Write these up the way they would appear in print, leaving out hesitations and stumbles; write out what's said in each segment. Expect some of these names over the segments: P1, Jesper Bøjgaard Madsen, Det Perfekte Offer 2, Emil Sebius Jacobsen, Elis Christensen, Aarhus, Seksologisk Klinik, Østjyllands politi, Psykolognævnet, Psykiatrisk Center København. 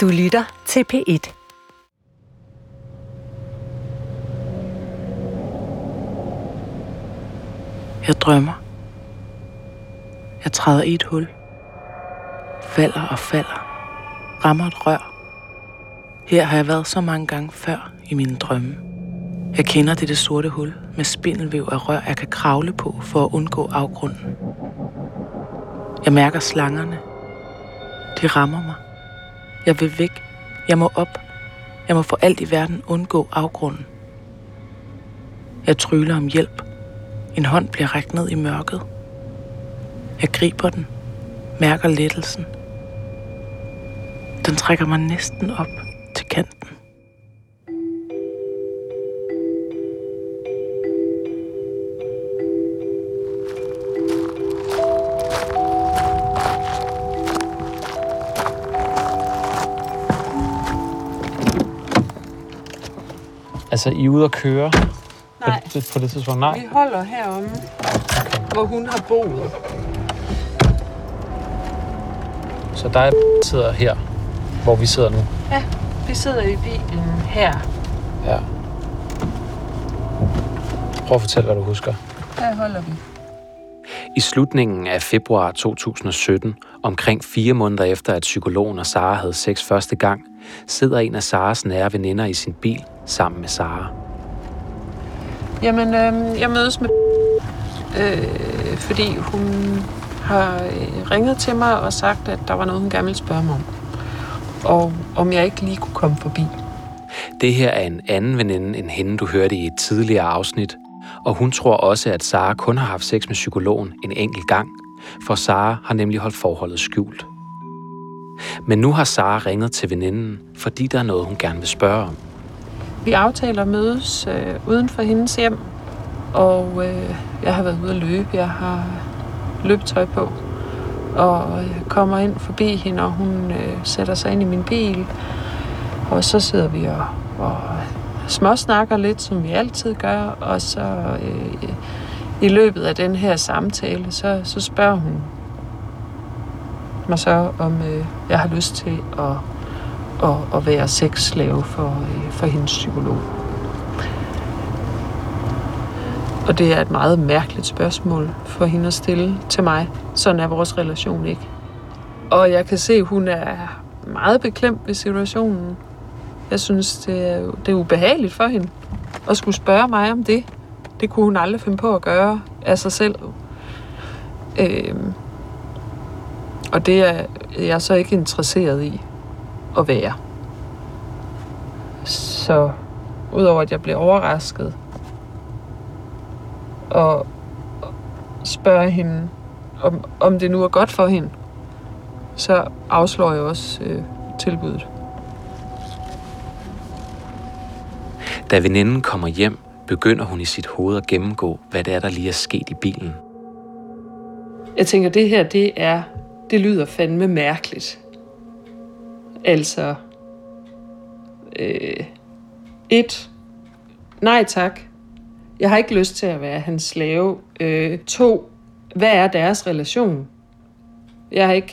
Du lytter til P1. Jeg drømmer. Jeg træder i et hul. Falder og falder. Rammer et rør. Her har jeg været så mange gange før i mine drømme. Jeg kender det sorte hul med spindelvæv af rør, jeg kan kravle på for at undgå afgrunden. Jeg mærker slangerne. De rammer mig. Jeg vil væk. Jeg må op. Jeg må for alt i verden undgå afgrunden. Jeg tryller om hjælp. En hånd bliver rakt ned i mørket. Jeg griber den. Mærker lettelsen. Den trækker mig næsten op til kanten. Altså, I er ude at køre? Nej. På det tidspunkt? Nej. Vi holder heromme, hvor hun har boet. Så dig sidder her, hvor vi sidder nu? Ja, vi sidder i bilen her. Ja. Prøv at fortælle, hvad du husker. Her holder vi. I slutningen af februar 2017, omkring 4 måneder efter, at psykologen og Sara havde sex første gang, sidder en af Saras nære veninder i sin bil sammen med Sara. Jamen, jeg mødes med fordi hun har ringet til mig og sagt, at der var noget, hun gerne ville spørge mig om. Og om jeg ikke lige kunne komme forbi. Det her er en anden veninde end hende, du hørte i et tidligere afsnit. Og hun tror også, at Sara kun har haft sex med psykologen en enkelt gang, for Sara har nemlig holdt forholdet skjult. Men nu har Sara ringet til veninden, fordi der er noget, hun gerne vil spørge om. Vi aftaler mødes uden for hendes hjem, og jeg har været ude at løbe. Jeg har løbetøj på, og jeg kommer ind forbi hende, og hun sætter sig ind i min bil. Og så sidder vi og småsnakker lidt, som vi altid gør, og så i løbet af den her samtale, så spørger hun mig så, om jeg har lyst til at være sexslave for hendes psykolog. Og det er et meget mærkeligt spørgsmål for hende at stille til mig. Sådan er vores relation ikke. Og jeg kan se, at hun er meget beklemt ved situationen. Jeg synes, det er ubehageligt for hende at skulle spørge mig om det. Det kunne hun aldrig finde på at gøre af sig selv. Og det er jeg så ikke interesseret i at være. Så udover at jeg blev overrasket og spørger hende, om det nu er godt for hende, så afslår jeg også tilbuddet. Da veninden kommer hjem, begynder hun i sit hoved at gennemgå, hvad det er, der lige er sket i bilen. Jeg tænker, det her, det lyder fandme mærkeligt. Altså, nej tak. Jeg har ikke lyst til at være hans slave. 2, hvad er deres relation?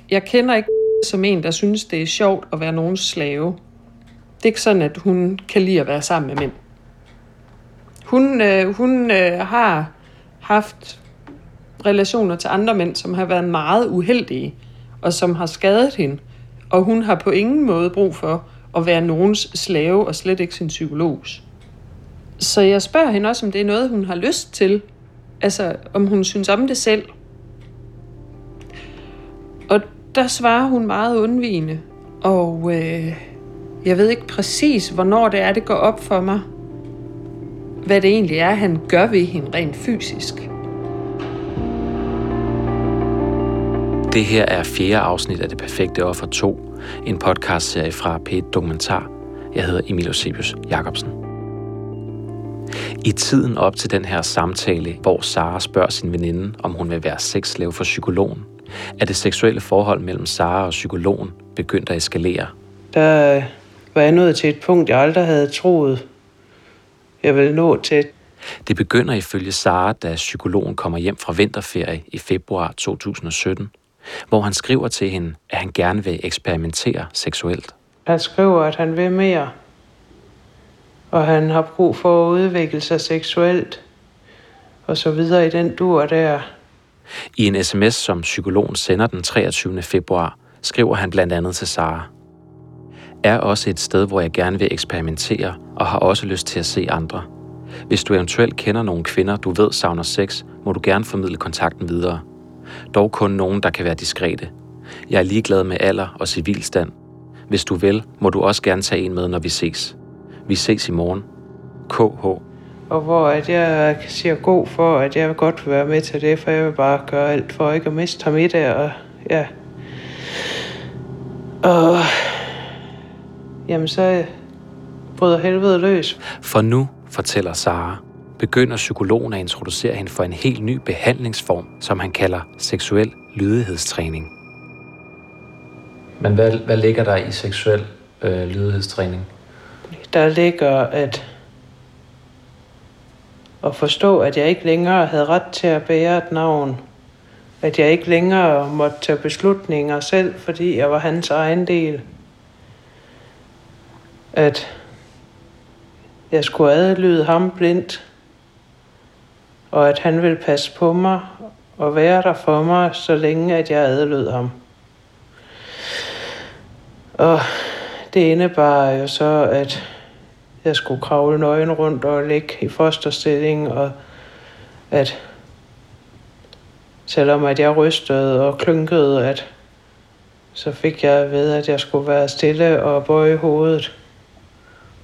Jeg kender ikke som en, der synes, det er sjovt at være nogens slave. Det er ikke sådan, at hun kan lide at være sammen med mænd. Hun har haft relationer til andre mænd, som har været meget uheldige, og som har skadet hende. Og hun har på ingen måde brug for at være nogens slave, og slet ikke sin psykologs. Så jeg spørger hende også, om det er noget, hun har lyst til. Altså, om hun synes om det selv. Og der svarer hun meget undvigende. Og jeg ved ikke præcis, hvornår det er, det går op for mig, hvad det egentlig er, han gør ved hende rent fysisk. Det her er 4. afsnit af Det Perfekte Offer 2, en podcastserie fra P1 dokumentar. Jeg hedder Emil Sebius Jacobsen. I tiden op til den her samtale, hvor Sara spørger sin veninde, om hun vil være sexslave for psykologen, er det seksuelle forhold mellem Sara og psykologen begyndt at eskalere. Der var jeg nået til et punkt, jeg aldrig havde troet, jeg ville nå til. Det begynder ifølge Sara, da psykologen kommer hjem fra vinterferie i februar 2017, hvor han skriver til hende, at han gerne vil eksperimentere seksuelt. der skriver, at han vil mere, og han har brug for at udvikle sig seksuelt, og så videre i den dur der. I en sms, som psykologen sender den 23. februar, skriver han blandt andet til Sara: "Er også et sted, hvor jeg gerne vil eksperimentere, og har også lyst til at se andre. Hvis du eventuelt kender nogle kvinder, du ved savner sex, må du gerne formidle kontakten videre. Dog kun nogen, der kan være diskrete. Jeg er ligeglad med alder og civilstand. Hvis du vil, må du også gerne tage en med, når vi ses. Vi ses i morgen. KH." Og hvor at jeg siger god for, at jeg godt vil være med til det, for jeg vil bare gøre alt for ikke at miste ham i det. Og ja. Og jamen så bryder helvede løs. For nu, fortæller Sara, begynder psykologen at introducere hende for en helt ny behandlingsform, som han kalder seksuel lydighedstræning. Men hvad ligger der i seksuel lydighedstræning? Der ligger at forstå, at jeg ikke længere havde ret til at bære et navn. At jeg ikke længere måtte tage beslutninger selv, fordi jeg var hans egen del. At jeg skulle adlyde ham blindt, og at han ville passe på mig og være der for mig, så længe at jeg adlød ham. Og det indebar jo så, at jeg skulle kravle nøgen rundt og ligge i fosterstilling, og at selvom at jeg rystede og klunkede, at så fik jeg ved, at jeg skulle være stille og bøje hovedet,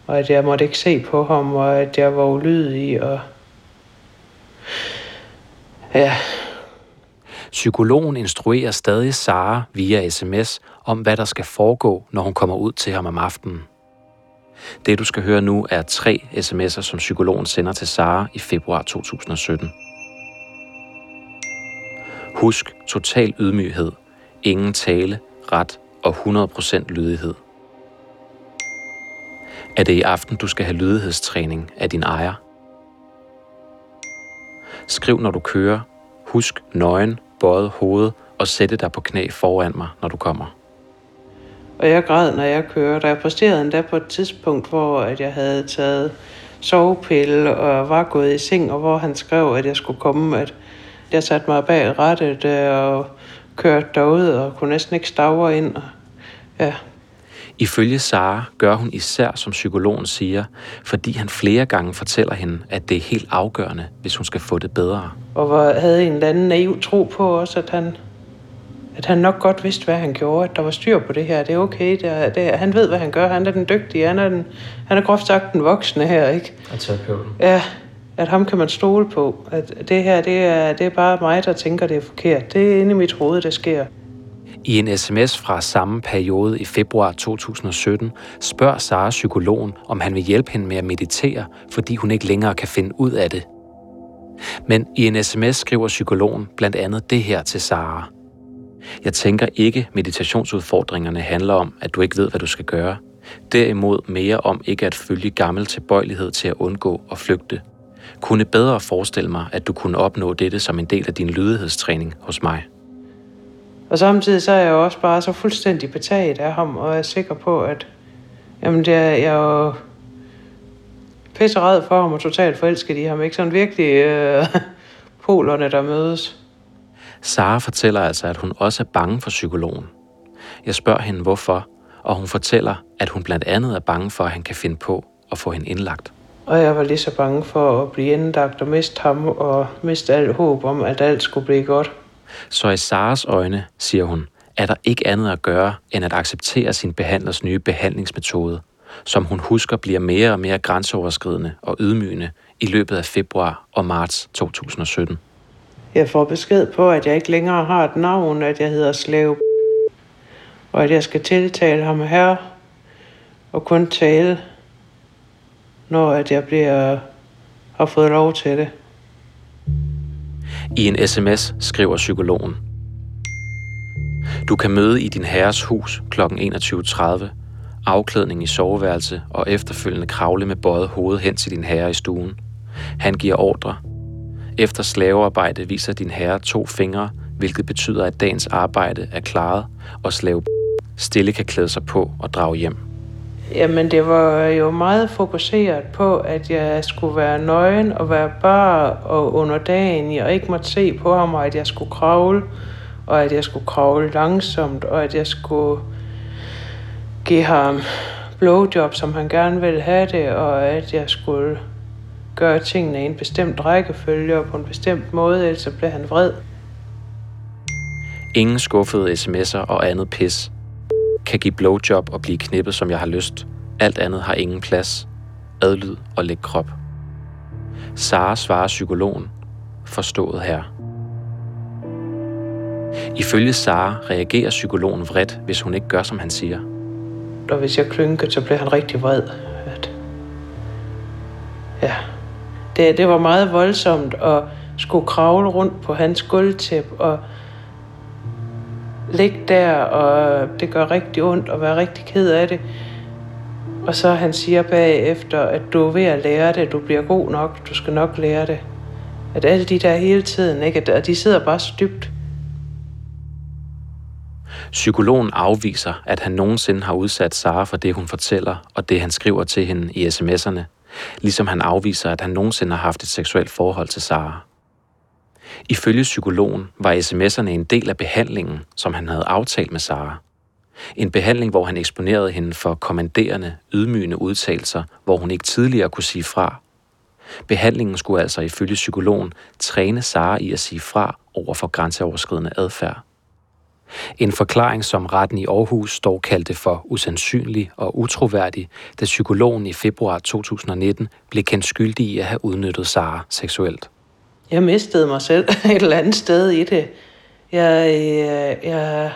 og at jeg måtte ikke se på ham, og at jeg var ulydig, og ja. Psykologen instruerer stadig Sara via sms om, hvad der skal foregå, når hun kommer ud til ham om aftenen. Det, du skal høre nu, er 3 sms'er, som psykologen sender til Sara i februar 2017. Husk total ydmyghed, ingen tale, ret og 100% lydighed. Er det i aften, du skal have lydighedstræning af din ejer? Skriv, når du kører. Husk nøgen, bøjet hoved og sætte dig på knæ foran mig, når du kommer. Og jeg græd, når jeg kører. Der jeg præsterede endda på et tidspunkt, hvor at jeg havde taget sovepille og var gået i seng, og hvor han skrev, at jeg skulle komme. At jeg satte mig bag rattet og kørte derud og kunne næsten ikke stavre ind. Ja. Ifølge Sara gør hun især, som psykologen siger, fordi han flere gange fortæller hende, at det er helt afgørende, hvis hun skal få det bedre. Og havde en eller anden naiv tro på os, at han nok godt vidste, hvad han gjorde, at der var styr på det her. Det er okay, det er, han ved, hvad han gør. Han er den dygtige, han er groft sagt den voksne her, ikke? Og terapeuten. Ja, at ham kan man stole på. At det her, det er bare mig, der tænker, det er forkert. Det er inde i mit hoved, der sker. I en sms fra samme periode i februar 2017 spørger Sara psykologen, om han vil hjælpe hende med at meditere, fordi hun ikke længere kan finde ud af det. Men i en sms skriver psykologen blandt andet det her til Sara: "Jeg tænker ikke, meditationsudfordringerne handler om, at du ikke ved, hvad du skal gøre. Derimod mere om ikke at følge gammel tilbøjelighed til at undgå og flygte. Kunne bedre forestille mig, at du kunne opnå dette som en del af din lydighedstræning hos mig." Og samtidig så er jeg også bare så fuldstændig betaget af ham, og er sikker på, at jamen, jeg er jo pisserad for ham og totalt forelsket i ham. Ikke sådan virkelig polerne, der mødes. Sara fortæller altså, at hun også er bange for psykologen. Jeg spørger hende hvorfor, og hun fortæller, at hun blandt andet er bange for, at han kan finde på at få hende indlagt. Og jeg var lige så bange for at blive indlagt og miste ham og miste alt håb om, at alt skulle blive godt. Så i Saras øjne, siger hun, er der ikke andet at gøre, end at acceptere sin behandlers nye behandlingsmetode, som hun husker bliver mere og mere grænseoverskridende og ydmygende i løbet af februar og marts 2017. Jeg får besked på, at jeg ikke længere har et navn, at jeg hedder Slave, og at jeg skal tiltale ham her og kun tale, når at jeg har fået lov til det. I en sms skriver psykologen: "Du kan møde i din herres hus kl. 21:30, afklædning i soveværelse og efterfølgende kravle med bøjet hoved hen til din herre i stuen. Han giver ordre. Efter slavearbejde viser din herre 2 fingre, hvilket betyder, at dagens arbejde er klaret, og slave stille kan klæde sig på og drage hjem." Jamen, det var jo meget fokuseret på, at jeg skulle være nøgen og være bar og under dagen. Jeg ikke måtte se på ham, og at jeg skulle kravle, og at jeg skulle kravle langsomt, og at jeg skulle give ham blowjob, som han gerne ville have det, og at jeg skulle gøre tingene i en bestemt rækkefølge og på en bestemt måde, ellers blev han vred. Ingen skuffede sms'er og andet pis. Kan give blowjob og blive knippet, som jeg har lyst. Alt andet har ingen plads. Adlyd og læg krop. Sara svarer psykologen. Forstået her. Ifølge Sara reagerer psykologen vredt, hvis hun ikke gør, som han siger. Og hvis jeg klynker, så bliver han rigtig vred. Ja. Det var meget voldsomt at skulle kravle rundt på hans gulvtæp og ligge der, og det gør rigtig ondt og være rigtig ked af det. Og så han siger bagefter, at du er ved at lære det, du bliver god nok, du skal nok lære det. At alle de der hele tiden, ikke? Og de sidder bare så dybt. Psykologen afviser, at han nogensinde har udsat Sara for det, hun fortæller, og det, han skriver til hende i sms'erne. Ligesom han afviser, at han nogensinde har haft et seksuelt forhold til Sara. Ifølge psykologen var sms'erne en del af behandlingen, som han havde aftalt med Sara. En behandling, hvor han eksponerede hende for kommanderende, ydmygende udtalelser, hvor hun ikke tidligere kunne sige fra. Behandlingen skulle altså ifølge psykologen træne Sara i at sige fra over for grænseoverskridende adfærd. En forklaring, som retten i Aarhus dog kaldte for usandsynlig og utroværdig, da psykologen i februar 2019 blev kendt skyldig i at have udnyttet Sara seksuelt. Jeg mistede mig selv et eller andet sted i det. Ja.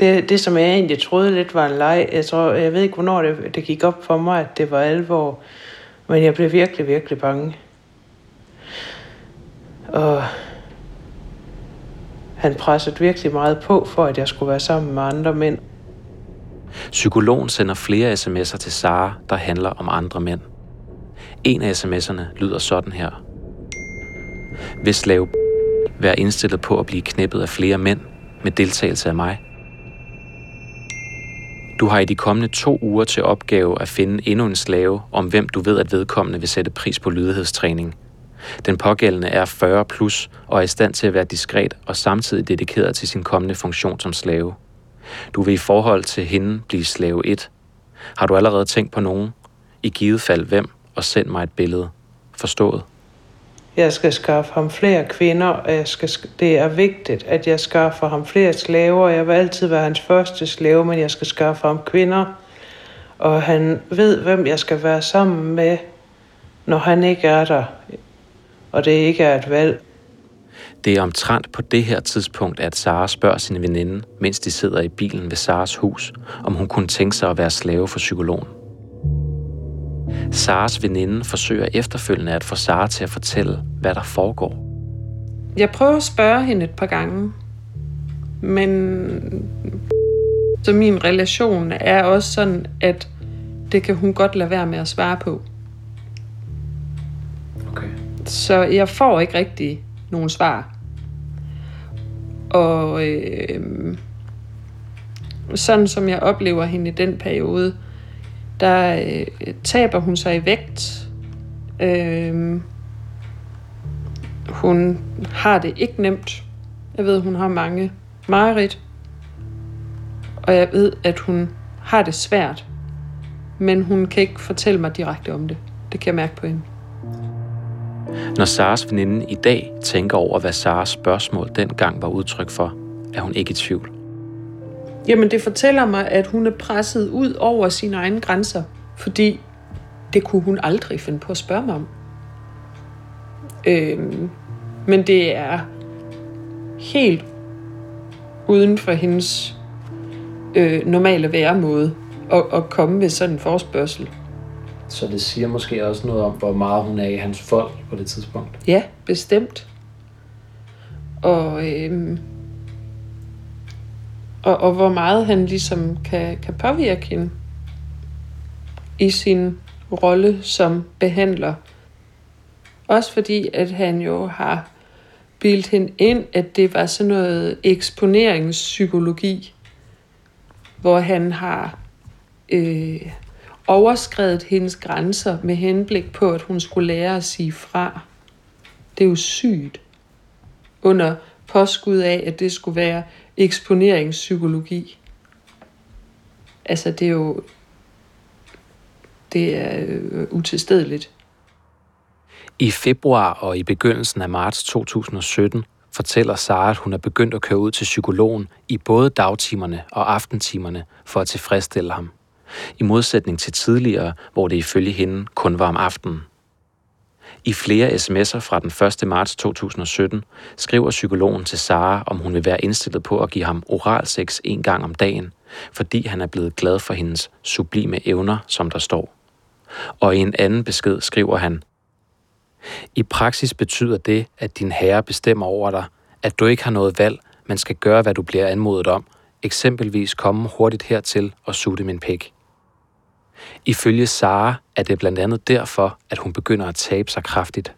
Det, som jeg egentlig troede lidt var en leg, jeg ved ikke, hvornår det gik op for mig, at det var alvor, men jeg blev virkelig, virkelig bange. Og han pressede virkelig meget på for, at jeg skulle være sammen med andre mænd. Psykologen sender flere sms'er til Sara, der handler om andre mænd. En af sms'erne lyder sådan her. Hvis lave vær indstillet på at blive knippet af flere mænd med deltagelse af mig. Du har i de kommende 2 uger til opgave at finde endnu en slave, om hvem du ved, at vedkommende vil sætte pris på lydighedstræning. Den pågældende er 40 plus og er i stand til at være diskret og samtidig dedikeret til sin kommende funktion som slave. Du vil i forhold til hende blive slave 1. Har du allerede tænkt på nogen? I givet fald hvem? Og send mig et billede. Forstået? Jeg skal skaffe ham flere kvinder, og det er vigtigt, at jeg skaffer ham flere slaver. Jeg vil altid være hans første slave, men jeg skal skaffe ham kvinder. Og han ved, hvem jeg skal være sammen med, når han ikke er der. Og det ikke er et valg. Det er omtrent på det her tidspunkt, at Sara spørger sin veninde, mens de sidder i bilen ved Saras hus, om hun kunne tænke sig at være slave for psykologen. Saras veninde forsøger efterfølgende at få Sara til at fortælle, hvad der foregår. Jeg prøver at spørge hende et par gange, men så min relation er også sådan, at det kan hun godt lade være med at svare på. Okay. Så jeg får ikke rigtig nogle svar. Og sådan som jeg oplever hende i den periode, der taber hun sig i vægt. Hun har det ikke nemt. Jeg ved, hun har mange mareridt. Og jeg ved, at hun har det svært. Men hun kan ikke fortælle mig direkte om det. Det kan jeg mærke på hende. Når Saras veninde i dag tænker over, hvad Saras spørgsmål dengang var udtryk for, er hun ikke i tvivl. Jamen, det fortæller mig, at hun er presset ud over sine egne grænser, fordi det kunne hun aldrig finde på at spørge mig om. Men det er helt uden for hendes normale væremåde at komme med sådan en forespørgsel. Så det siger måske også noget om, hvor meget hun er i hans folk på det tidspunkt. Ja, bestemt. Og hvor meget han ligesom kan påvirke hende i sin rolle som behandler. Også fordi, at han jo har bildt hende ind, at det var sådan noget eksponeringspsykologi, hvor han har overskredet hendes grænser med henblik på, at hun skulle lære at sige fra. Det er jo sygt. Under påskud af, at det skulle være eksponeringspsykologi. Altså, det er jo... Det er utilstedeligt. I februar og i begyndelsen af marts 2017 fortæller Sara, at hun er begyndt at køre ud til psykologen i både dagtimerne og aftentimerne for at tilfredsstille ham. I modsætning til tidligere, hvor det ifølge hende kun var om aftenen. I flere sms'er fra den 1. marts 2017 skriver psykologen til Sara, om hun vil være indstillet på at give ham oralsex en gang om dagen, fordi han er blevet glad for hendes sublime evner, som der står. Og i en anden besked skriver han: I praksis betyder det, at din herre bestemmer over dig, at du ikke har noget valg, men skal gøre, hvad du bliver anmodet om, eksempelvis komme hurtigt hertil og sutte min pik. Ifølge Sara er det blandt andet derfor, at hun begynder at tabe sig kraftigt.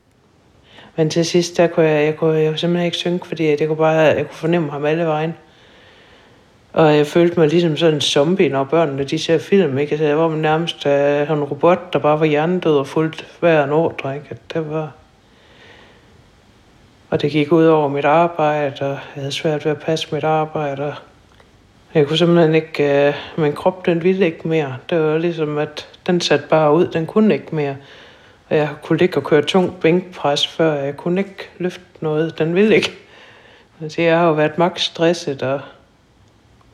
Men til sidst, der kunne jeg kunne simpelthen ikke synke, fordi jeg kunne fornemme ham alle vejen. Og jeg følte mig ligesom sådan en zombie, når børnene de ser film, ikke? Altså, jeg var nærmest en robot, der bare var hjernedød og fuldt hver en ordre, ikke? Det var... Og det gik ud over mit arbejde, og jeg havde svært ved at passe mit arbejde, og jeg kunne simpelthen ikke... min krop, den ville ikke mere. Det var ligesom, at den satte bare ud, den kunne ikke mere. Og jeg kunne ligge og køre tungt bænkpres, før jeg kunne ikke løfte noget. Den ville ikke. Altså, jeg har jo været maks stresset, og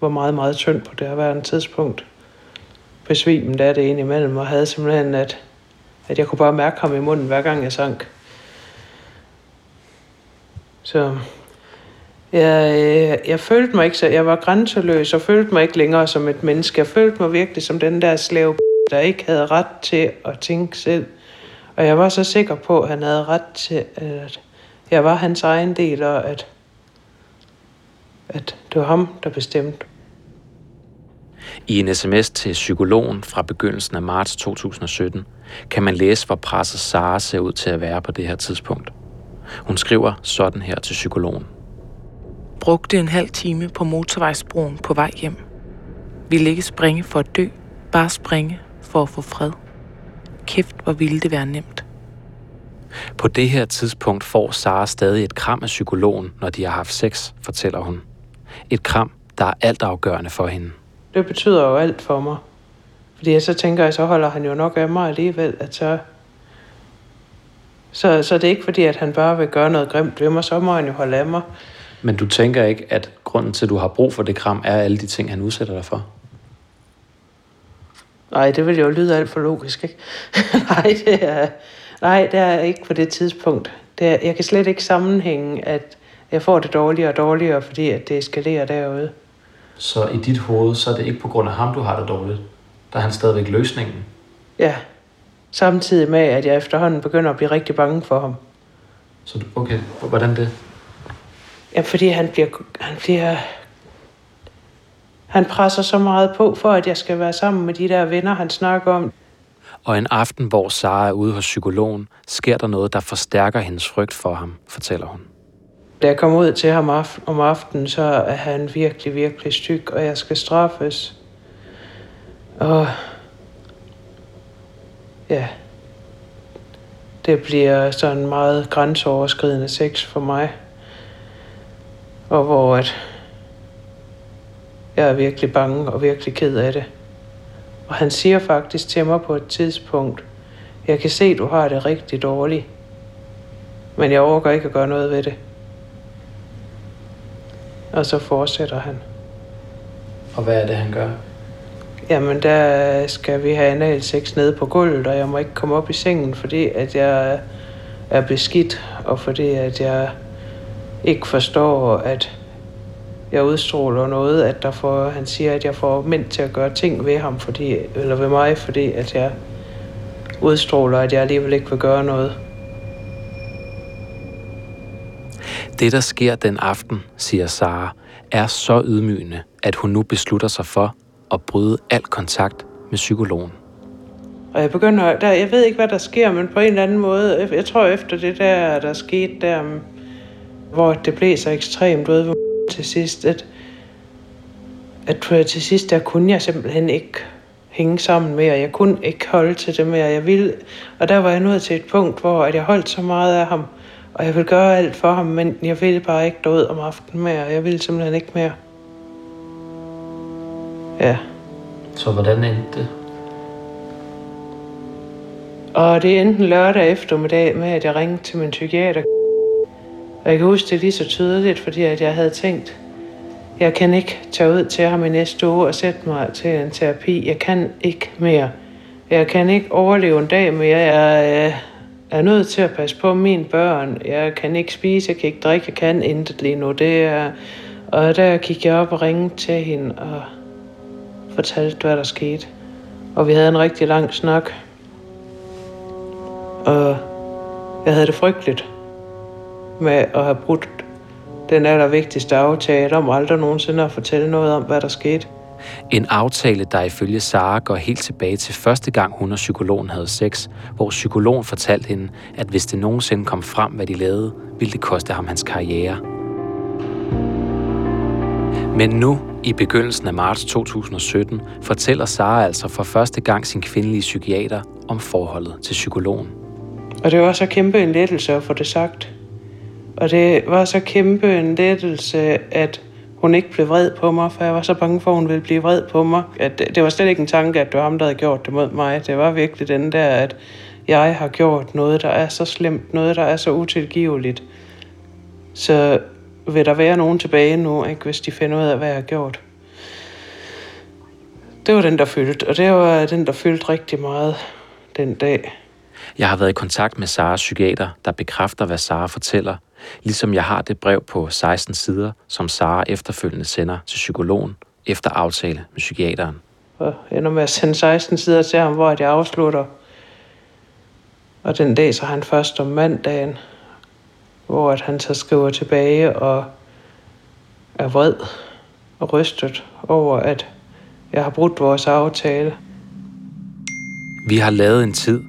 var meget, meget tynd på det her hvert tidspunkt. Besvimen, der er det ind imellem, og havde simpelthen, at jeg kunne bare mærke ham i munden, hver gang jeg sank. Så jeg følte mig ikke, så jeg var grænseløs, og følte mig ikke længere som et menneske. Jeg følte mig virkelig som den der slave, der ikke havde ret til at tænke selv. Og jeg var så sikker på, at han havde ret til, at jeg var hans egen del, og at det var ham, der bestemte. I en sms til psykologen fra begyndelsen af marts 2017 kan man læse, hvor presset Sara ser ud til at være på det her tidspunkt. Hun skriver sådan her til psykologen. Brugte en halv time på motorvejsbroen på vej hjem. Ville ikke springe for at dø, bare springe for at få fred. Kæft, hvor ville det være nemt. På det her tidspunkt får Sara stadig et kram af psykologen, når de har haft sex, fortæller hun. Et kram, der er altafgørende for hende. Det betyder jo alt for mig. Fordi jeg så tænker, at så holder han jo nok af mig alligevel. At så det er ikke fordi, at han bare vil gøre noget grimt ved mig, så må han jo holde af mig. Men du tænker ikke, at grunden til, at du har brug for det kram, er alle de ting, han udsætter dig for? Nej, det vil jo lyde alt for logisk, ikke? Nej, det er ikke på det tidspunkt. Jeg kan slet ikke sammenhænge, at jeg får det dårligere og dårligere, fordi at det eskalerer derude. Så i dit hoved, så er det ikke på grund af ham, du har det dårligt? Der er han stadigvæk løsningen? Ja, samtidig med, at jeg efterhånden begynder at blive rigtig bange for ham. Så okay, hvordan det? Ja, fordi han presser så meget på for, at jeg skal være sammen med de der venner, han snakker om. Og en aften, hvor Sara er ude hos psykologen, sker der noget, der forstærker hendes frygt for ham, fortæller hun. Da jeg kommer ud til ham om aftenen, så er han virkelig, virkelig syg, og jeg skal straffes. Og ja, det bliver sådan meget grænseoverskridende sex for mig. Og hvor at jeg er virkelig bange og virkelig ked af det. Og han siger faktisk til mig på et tidspunkt, jeg kan se, du har det rigtig dårligt, men jeg overgår ikke at gøre noget ved det. Og så fortsætter han. Og hvad er det, han gør? Jamen, der skal vi have analsex nede på gulvet, og jeg må ikke komme op i sengen, fordi at jeg er beskidt, og fordi at jeg ikke forstår, at jeg udstråler noget, at han siger, at jeg får mænd til at gøre ting ved ham, fordi at jeg udstråler, at jeg alligevel ikke vil gøre noget. Det, der sker den aften, siger Sara, er så ydmygende, at hun nu beslutter sig for at bryde al kontakt med psykologen. Og jeg begynder, jeg ved ikke, hvad der sker, men på en eller anden måde, jeg tror efter det der skete der, hvor det blev så ekstremt ud til sidst, at til sidst der kunne jeg simpelthen ikke hænge sammen mere. Jeg kunne ikke holde til det mere, jeg ville. Og der var jeg nået til et punkt, hvor at jeg holdt så meget af ham, og jeg ville gøre alt for ham, men jeg ville bare ikke derud om aftenen mere. Jeg ville simpelthen ikke mere. Ja. Så hvordan endte det? Og det endte lørdag eftermiddag med, at jeg ringede til min psykiater. Og jeg kan huske det lige så tydeligt, fordi at jeg havde tænkt, jeg kan ikke tage ud til ham i næste uge og sætte mig til en terapi. Jeg kan ikke mere. Jeg kan ikke overleve en dag mere. Jeg er nødt til at passe på mine børn. Jeg kan ikke spise, jeg kan ikke drikke, jeg kan intet lige nu. Og der gik jeg op og ringede til hende og fortalte, hvad der skete. Og vi havde en rigtig lang snak. Og jeg havde det frygteligt med at have brudt den allervigtigste aftale om aldrig nogensinde at fortælle noget om, hvad der skete. En aftale, der ifølge Sara går helt tilbage til første gang, hun og psykologen havde sex, hvor psykologen fortalte hende, at hvis det nogensinde kom frem, hvad de lavede, ville det koste ham hans karriere. Men nu, i begyndelsen af marts 2017, fortæller Sara altså for første gang sin kvindelige psykiater om forholdet til psykologen. Og det var så kæmpe en lettelse at få det sagt. Og det var så kæmpe en lettelse, at hun ikke blev vred på mig, for jeg var så bange for, at hun ville blive vred på mig. At det var slet ikke en tanke, at det var ham, der havde gjort det mod mig. Det var virkelig den der, at jeg har gjort noget, der er så slemt, noget, der er så utilgiveligt. Så vil der være nogen tilbage nu, ikke, hvis de finder ud af, hvad jeg har gjort. Det var den, der fyldte, og det var den, der fyldte rigtig meget den dag. Jeg har været i kontakt med Saras psykiater, der bekræfter, hvad Sara fortæller, ligesom jeg har det brev på 16 sider, som Sara efterfølgende sender til psykologen efter aftale med psykiateren. Og ender med at sende 16 sider til ham, hvor jeg afslutter. Og den dag, så han først om mandagen, hvor at han så skriver tilbage og er vred og rystet over, at jeg har brudt vores aftale. Vi har lavet en tid.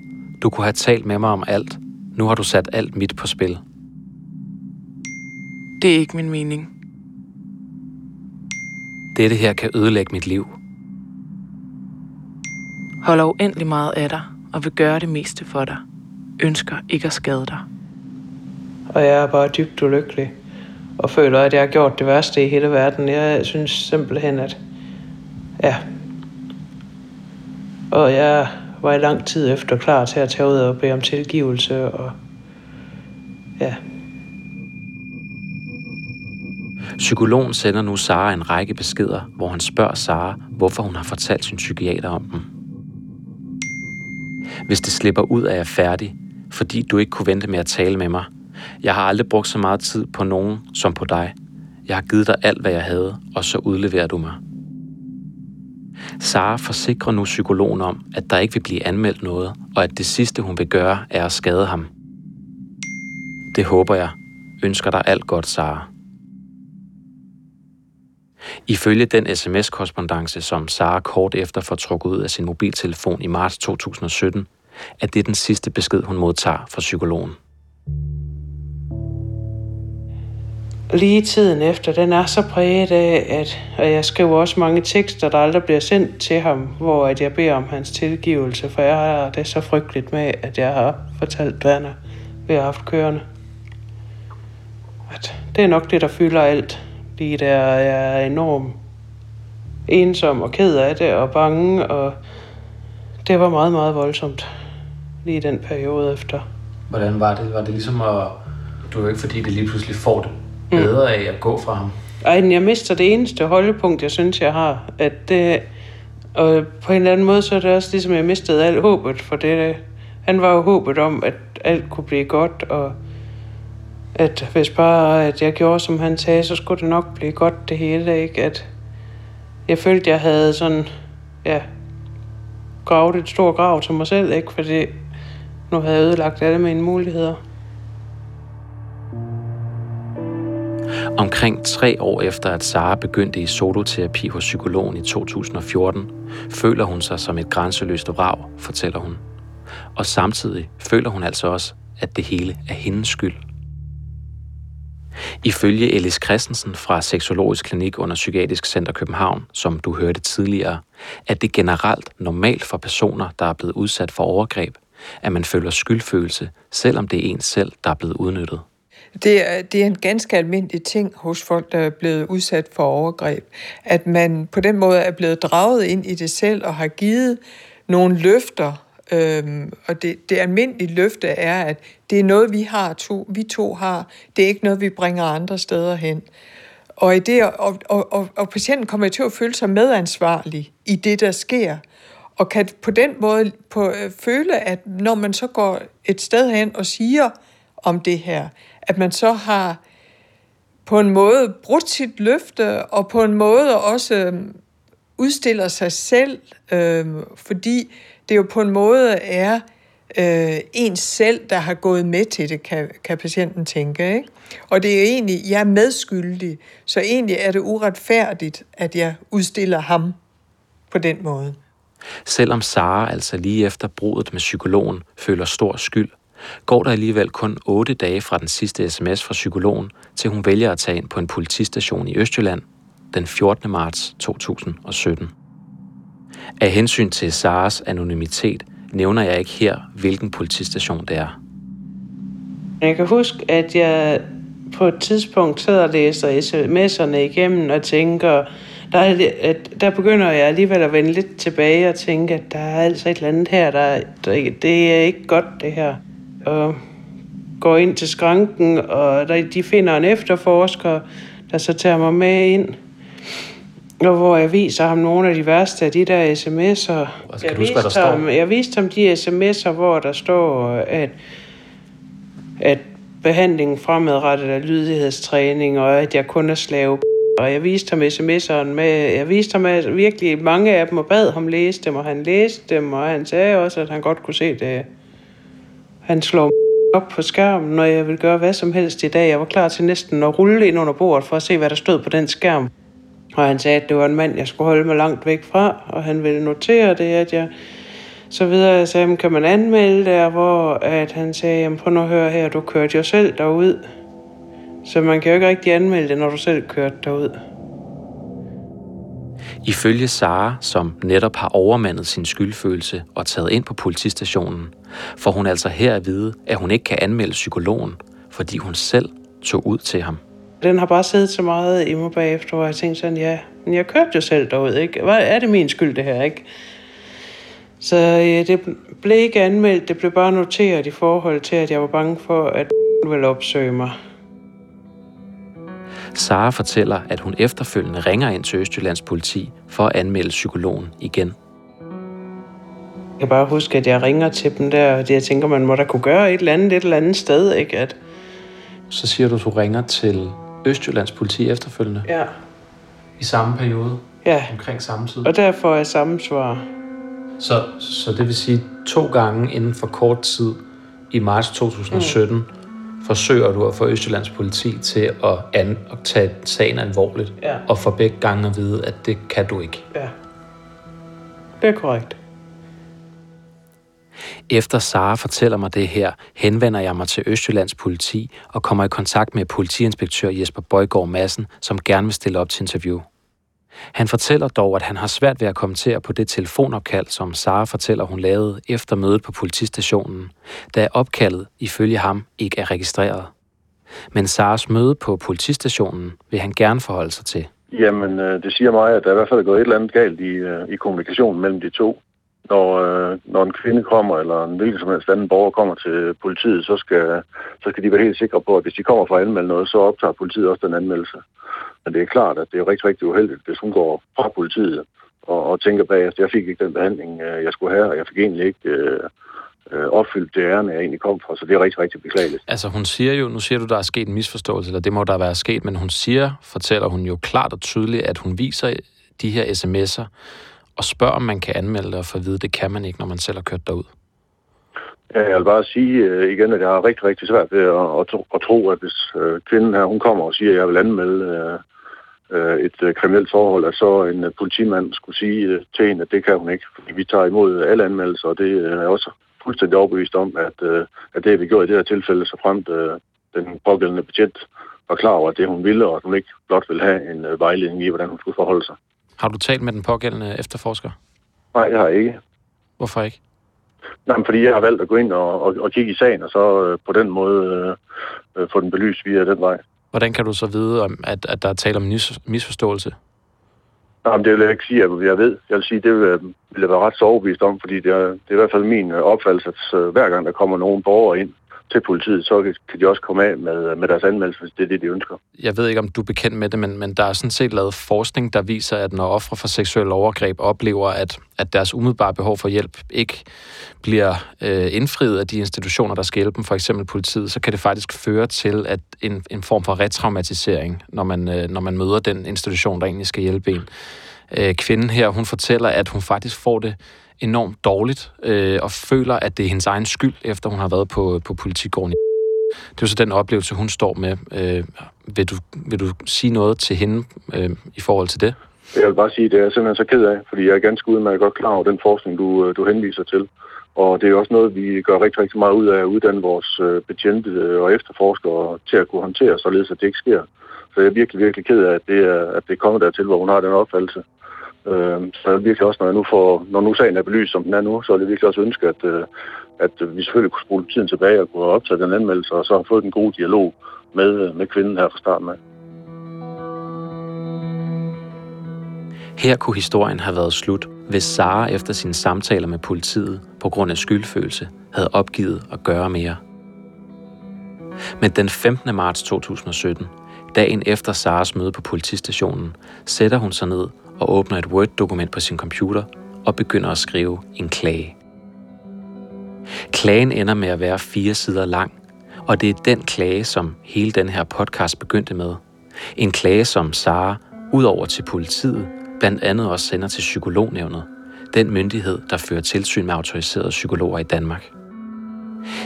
Du kunne have talt med mig om alt. Nu har du sat alt mit på spil. Det er ikke min mening. Dette her kan ødelægge mit liv. Holder uendelig meget af dig, og vil gøre det meste for dig. Ønsker ikke at skade dig. Og jeg er bare dybt ulykkelig, og føler, at jeg har gjort det værste i hele verden. Jeg synes simpelthen, at ja. Og jeg var i lang tid efter klar til at tage ud og bede om tilgivelse, og ja. Psykologen sender nu Sara en række beskeder, hvor han spørger Sara, hvorfor hun har fortalt sin psykiater om dem. Hvis det slipper ud, er jeg færdig, fordi du ikke kunne vente med at tale med mig. Jeg har aldrig brugt så meget tid på nogen som på dig. Jeg har givet dig alt, hvad jeg havde, og så udleverer du mig. Sara forsikrer nu psykologen om, at der ikke vil blive anmeldt noget, og at det sidste, hun vil gøre, er at skade ham. Det håber jeg. Ønsker dig alt godt, Sara. Ifølge den sms-korrespondance, som Sara kort efter får trukket ud af sin mobiltelefon i marts 2017, er det den sidste besked, hun modtager fra psykologen. Lige tiden efter, den er så præget af, at jeg skriver også mange tekster, der aldrig bliver sendt til ham, hvor at jeg beder om hans tilgivelse, for jeg har det så frygteligt med, at jeg har fortalt, hvad han har haft kørende. At det er nok det, der fylder alt. Lige der jeg er enormt ensom og ked af det og bange, og det var meget, meget voldsomt lige den periode efter. Hvordan var det? Var det ligesom at... Du er jo ikke fordi, det lige pludselig får det bedre af at gå fra ham. Ej, jeg mister det eneste holdepunkt, jeg synes, jeg har. Og på en eller anden måde, så er det også ligesom, jeg mistede alt håbet for det. Han var jo håbet om, at alt kunne blive godt, og at hvis bare at jeg gjorde, som han sagde, så skulle det nok blive godt det hele, ikke? At jeg følte, jeg havde sådan, ja, gravet et stort grav til mig selv, ikke? Fordi nu havde jeg ødelagt alle mine muligheder. Omkring 3 år efter, at Sara begyndte i soloterapi hos psykologen i 2014, føler hun sig som et grænseløst vrag, fortæller hun. Og samtidig føler hun altså også, at det hele er hendes skyld. Ifølge Elis Christensen fra Seksologisk Klinik under Psykiatrisk Center København, som du hørte tidligere, er det generelt normalt for personer, der er blevet udsat for overgreb, at man føler skyldfølelse, selvom det er en selv, der er blevet udnyttet. Det er en ganske almindelig ting hos folk, der er blevet udsat for overgreb. At man på den måde er blevet draget ind i det selv og har givet nogle løfter. Og det almindelige løfte er, at det er noget, vi to har. Det er ikke noget, vi bringer andre steder hen. Og patienten kommer til at føle sig medansvarlig i det, der sker. Og kan på den måde føle, at når man så går et sted hen og siger om det her, at man så har på en måde brudt sit løfte, og på en måde også udstiller sig selv, fordi det jo på en måde er en selv, der har gået med til det, kan patienten tænke. Ikke? Og det er egentlig, jeg er medskyldig, så egentlig er det uretfærdigt, at jeg udstiller ham på den måde. Selvom Sara altså lige efter brudet med psykologen føler stor skyld, går der alligevel kun 8 dage fra den sidste sms fra psykologen, til hun vælger at tage ind på en politistation i Østjylland den 14. marts 2017. Af hensyn til Saras anonymitet nævner jeg ikke her, hvilken politistation det er. Jeg kan huske, at jeg på et tidspunkt sidder og læser sms'erne igennem og tænker, der begynder jeg alligevel at vende lidt tilbage og tænke, at der er altså et eller andet her, det er ikke godt det her. Og går ind til skranken, og de finder en efterforsker, der så tager mig med ind. Og hvor jeg viser ham nogle af de værste af de der sms'er. Altså, jeg viste ham de sms'er, hvor der står, at behandlingen fremadrettet er lydighedstræning, og at jeg kun er slave. Og jeg viste ham sms'erne med, virkelig mange af dem, og bad ham læse dem, og han læste dem, og han sagde også, at han godt kunne se det. Han slår op på skærmen, når jeg ville gøre hvad som helst i dag. Jeg var klar til næsten at rulle ind under bordet for at se, hvad der stod på den skærm. Og han sagde, at det var en mand, jeg skulle holde mig langt væk fra, og han ville notere det, at jeg så videre. Jeg sagde, kan man anmelde det? Hvor at han sagde, jamen prøv nu at høre her, du kørte jo selv derud. Så man kan jo ikke rigtig anmelde det, når du selv kørte derud. Ifølge Sara, som netop har overmandet sin skyldfølelse og taget ind på politistationen, får hun altså her at vide, at hun ikke kan anmelde psykologen, fordi hun selv tog ud til ham. Den har bare siddet så meget i mig bagefter, hvor jeg tænkte sådan, ja, men jeg kørte jo selv derud, ikke? Hvad er det min skyld, det her, ikke? Så det blev ikke anmeldt, det blev bare noteret i forhold til, at jeg var bange for, at hun ville opsøge mig. Sara fortæller, at hun efterfølgende ringer ind til Østjyllands politi for at anmelde psykologen igen. Jeg kan bare huske, at jeg ringer til dem der, og jeg tænker, man må da kunne gøre et eller andet sted, ikke? Så siger du, at du ringer til Østjyllands politi efterfølgende? Ja. I samme periode? Ja. Omkring samme tid? Og derfor er samme svar. Så det vil sige, 2 gange inden for kort tid i marts 2017 forsøger du at få Østjyllands politi til at tage sagen alvorligt, ja, og for begge gange at vide, at det kan du ikke. Ja, det er korrekt. Efter Sara fortæller mig det her, henvender jeg mig til Østjyllands politi og kommer i kontakt med politiinspektør Jesper Bøjgaard Madsen, som gerne vil stille op til interview. Han fortæller dog, at han har svært ved at kommentere på det telefonopkald, som Sara fortæller, hun lavede efter mødet på politistationen, da opkaldet ifølge ham ikke er registreret. Men Saras møde på politistationen vil han gerne forholde sig til. Jamen, det siger mig, at der i hvert fald er gået et eller andet galt i kommunikationen mellem de to. Når en kvinde kommer, eller en hvilken som helst anden borger kommer til politiet, så skal de være helt sikre på, at hvis de kommer for at anmelde noget, så optager politiet også den anmeldelse. Men det er klart, at det er rigtig, rigtig uheldigt, hvis hun går fra politiet og tænker bagefter, jeg fik ikke den behandling, jeg skulle have, og jeg fik egentlig ikke opfyldt det ærende, jeg egentlig kom fra, så det er rigtig, rigtig beklageligt. Altså hun siger jo, nu siger du, der er sket en misforståelse, eller det må der være sket, men hun fortæller hun jo klart og tydeligt, at hun viser de her sms'er, og spørger, om man kan anmelde det, og for at vide, det kan man ikke, når man selv har kørt derud. Ja, jeg vil bare sige igen, at jeg har rigtig, rigtig svært ved at tro, at hvis kvinden her, hun kommer og siger, at jeg vil anmelde et kriminelt forhold, at så en politimand skulle sige til hende, at det kan hun ikke. Vi tager imod alle anmeldelser, og det er også fuldstændig overbevist om, at det vi gjorde i det her tilfælde, så fremt den pågældende betjent var klar over, at det hun ville, og at hun ikke blot ville have en vejledning i, hvordan hun skulle forholde sig. Har du talt med den pågældende efterforsker? Nej, det har jeg ikke. Hvorfor ikke? Nej, fordi jeg har valgt at gå ind og kigge i sagen, og så på den måde få den belyst via den vej. Hvordan kan du så vide, at der er tale om misforståelse? Jamen, det vil jeg ikke sige, at jeg ved. Jeg vil sige, at det vil jeg være ret så overbevist om, fordi det er i hvert fald min opfattelse, at hver gang der kommer nogen borgere ind til politiet, så kan de også komme af med deres anmeldelse, hvis det er det, de ønsker. Jeg ved ikke, om du er bekendt med det, men der er sådan set lavet forskning, der viser, at når ofre for seksuelle overgreb oplever, at deres umiddelbare behov for hjælp ikke bliver indfriet af de institutioner, der skal hjælpe dem, for eksempel politiet, så kan det faktisk føre til at en form for retraumatisering, når man møder den institution, der egentlig skal hjælpe en. Kvinden her, hun fortæller, at hun faktisk får det enormt dårligt, og føler, at det er hendes egen skyld, efter hun har været på politigården. Det er jo så den oplevelse, hun står med. Vil du sige noget til hende i forhold til det? Jeg vil bare sige, at det er jeg simpelthen så ked af, fordi jeg er ganske udmærket godt klar over den forskning, du henviser til. Og det er også noget, vi gør rigtig, rigtig meget ud af at uddanne vores betjente og efterforskere til at kunne håndtere, således at det ikke sker. Så jeg er virkelig, virkelig ked af, at det kommer dertil, hvor hun har den opfattelse. Så jeg virkelig også, når nu sagen er belyst, som den er nu, så er det virkelig også ønsket, at vi selvfølgelig kunne spole tiden tilbage og kunne optage den anmeldelse, og så få den gode dialog med kvinden her fra starten af. Her kunne historien have været slut, hvis Sara efter sine samtaler med politiet på grund af skyldfølelse havde opgivet at gøre mere. Men den 15. marts 2017, dagen efter Saras møde på politistationen, sætter hun sig ned og åbner et Word-dokument på sin computer og begynder at skrive en klage. Klagen ender med at være 4 sider lang, og det er den klage, som hele den her podcast begyndte med. En klage, som Sara, udover til politiet, blandt andet også sender til Psykolognævnet, den myndighed, der fører tilsyn med autoriserede psykologer i Danmark.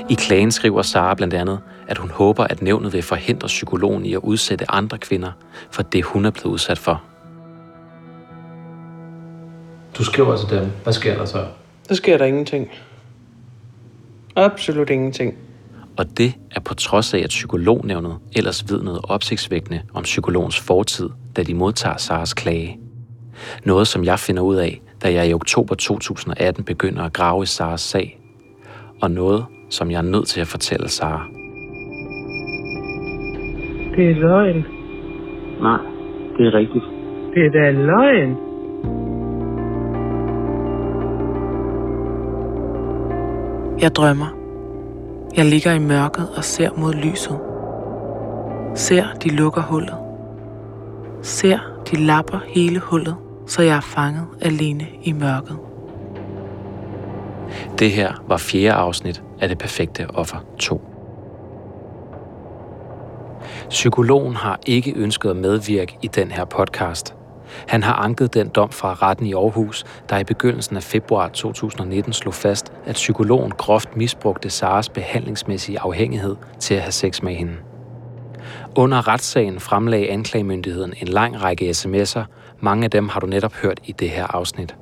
I klagen skriver Sara blandt andet, at hun håber, at nævnet vil forhindre psykologen i at udsætte andre kvinder for det, hun er blevet udsat for. Du skriver til dem. Hvad sker der så? Der sker der ingenting. Absolut ingenting. Og det er på trods af, at Psykolognævnet ellers vidnede opsigtsvækkende om psykologens fortid, da de modtager Saras klage. Noget, som jeg finder ud af, da jeg i oktober 2018 begynder at grave i Saras sag. Og noget, som jeg er nødt til at fortælle Sara. Det er løgn. Nej, det er rigtigt. Det er da løgn. Jeg drømmer. Jeg ligger i mørket og ser mod lyset. Ser, de lukker hullet. Ser, de lapper hele hullet, så jeg er fanget alene i mørket. Det her var 4. afsnit af Det Perfekte Offer 2. Psykologen har ikke ønsket at medvirke i den her podcast. Han har anket den dom fra retten i Aarhus, der i begyndelsen af februar 2019 slog fast, at psykologen groft misbrugte Saras behandlingsmæssige afhængighed til at have sex med hende. Under retssagen fremlagde anklagemyndigheden en lang række sms'er. Mange af dem har du netop hørt i det her afsnit.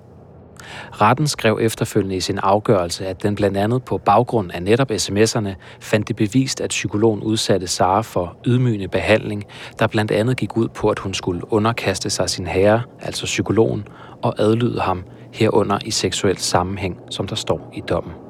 Retten skrev efterfølgende i sin afgørelse, at den blandt andet på baggrund af netop sms'erne fandt det bevist, at psykologen udsatte Sara for ydmygende behandling, der blandt andet gik ud på, at hun skulle underkaste sig sin herre, altså psykologen, og adlyde ham, herunder i seksuel sammenhæng, som der står i dommen.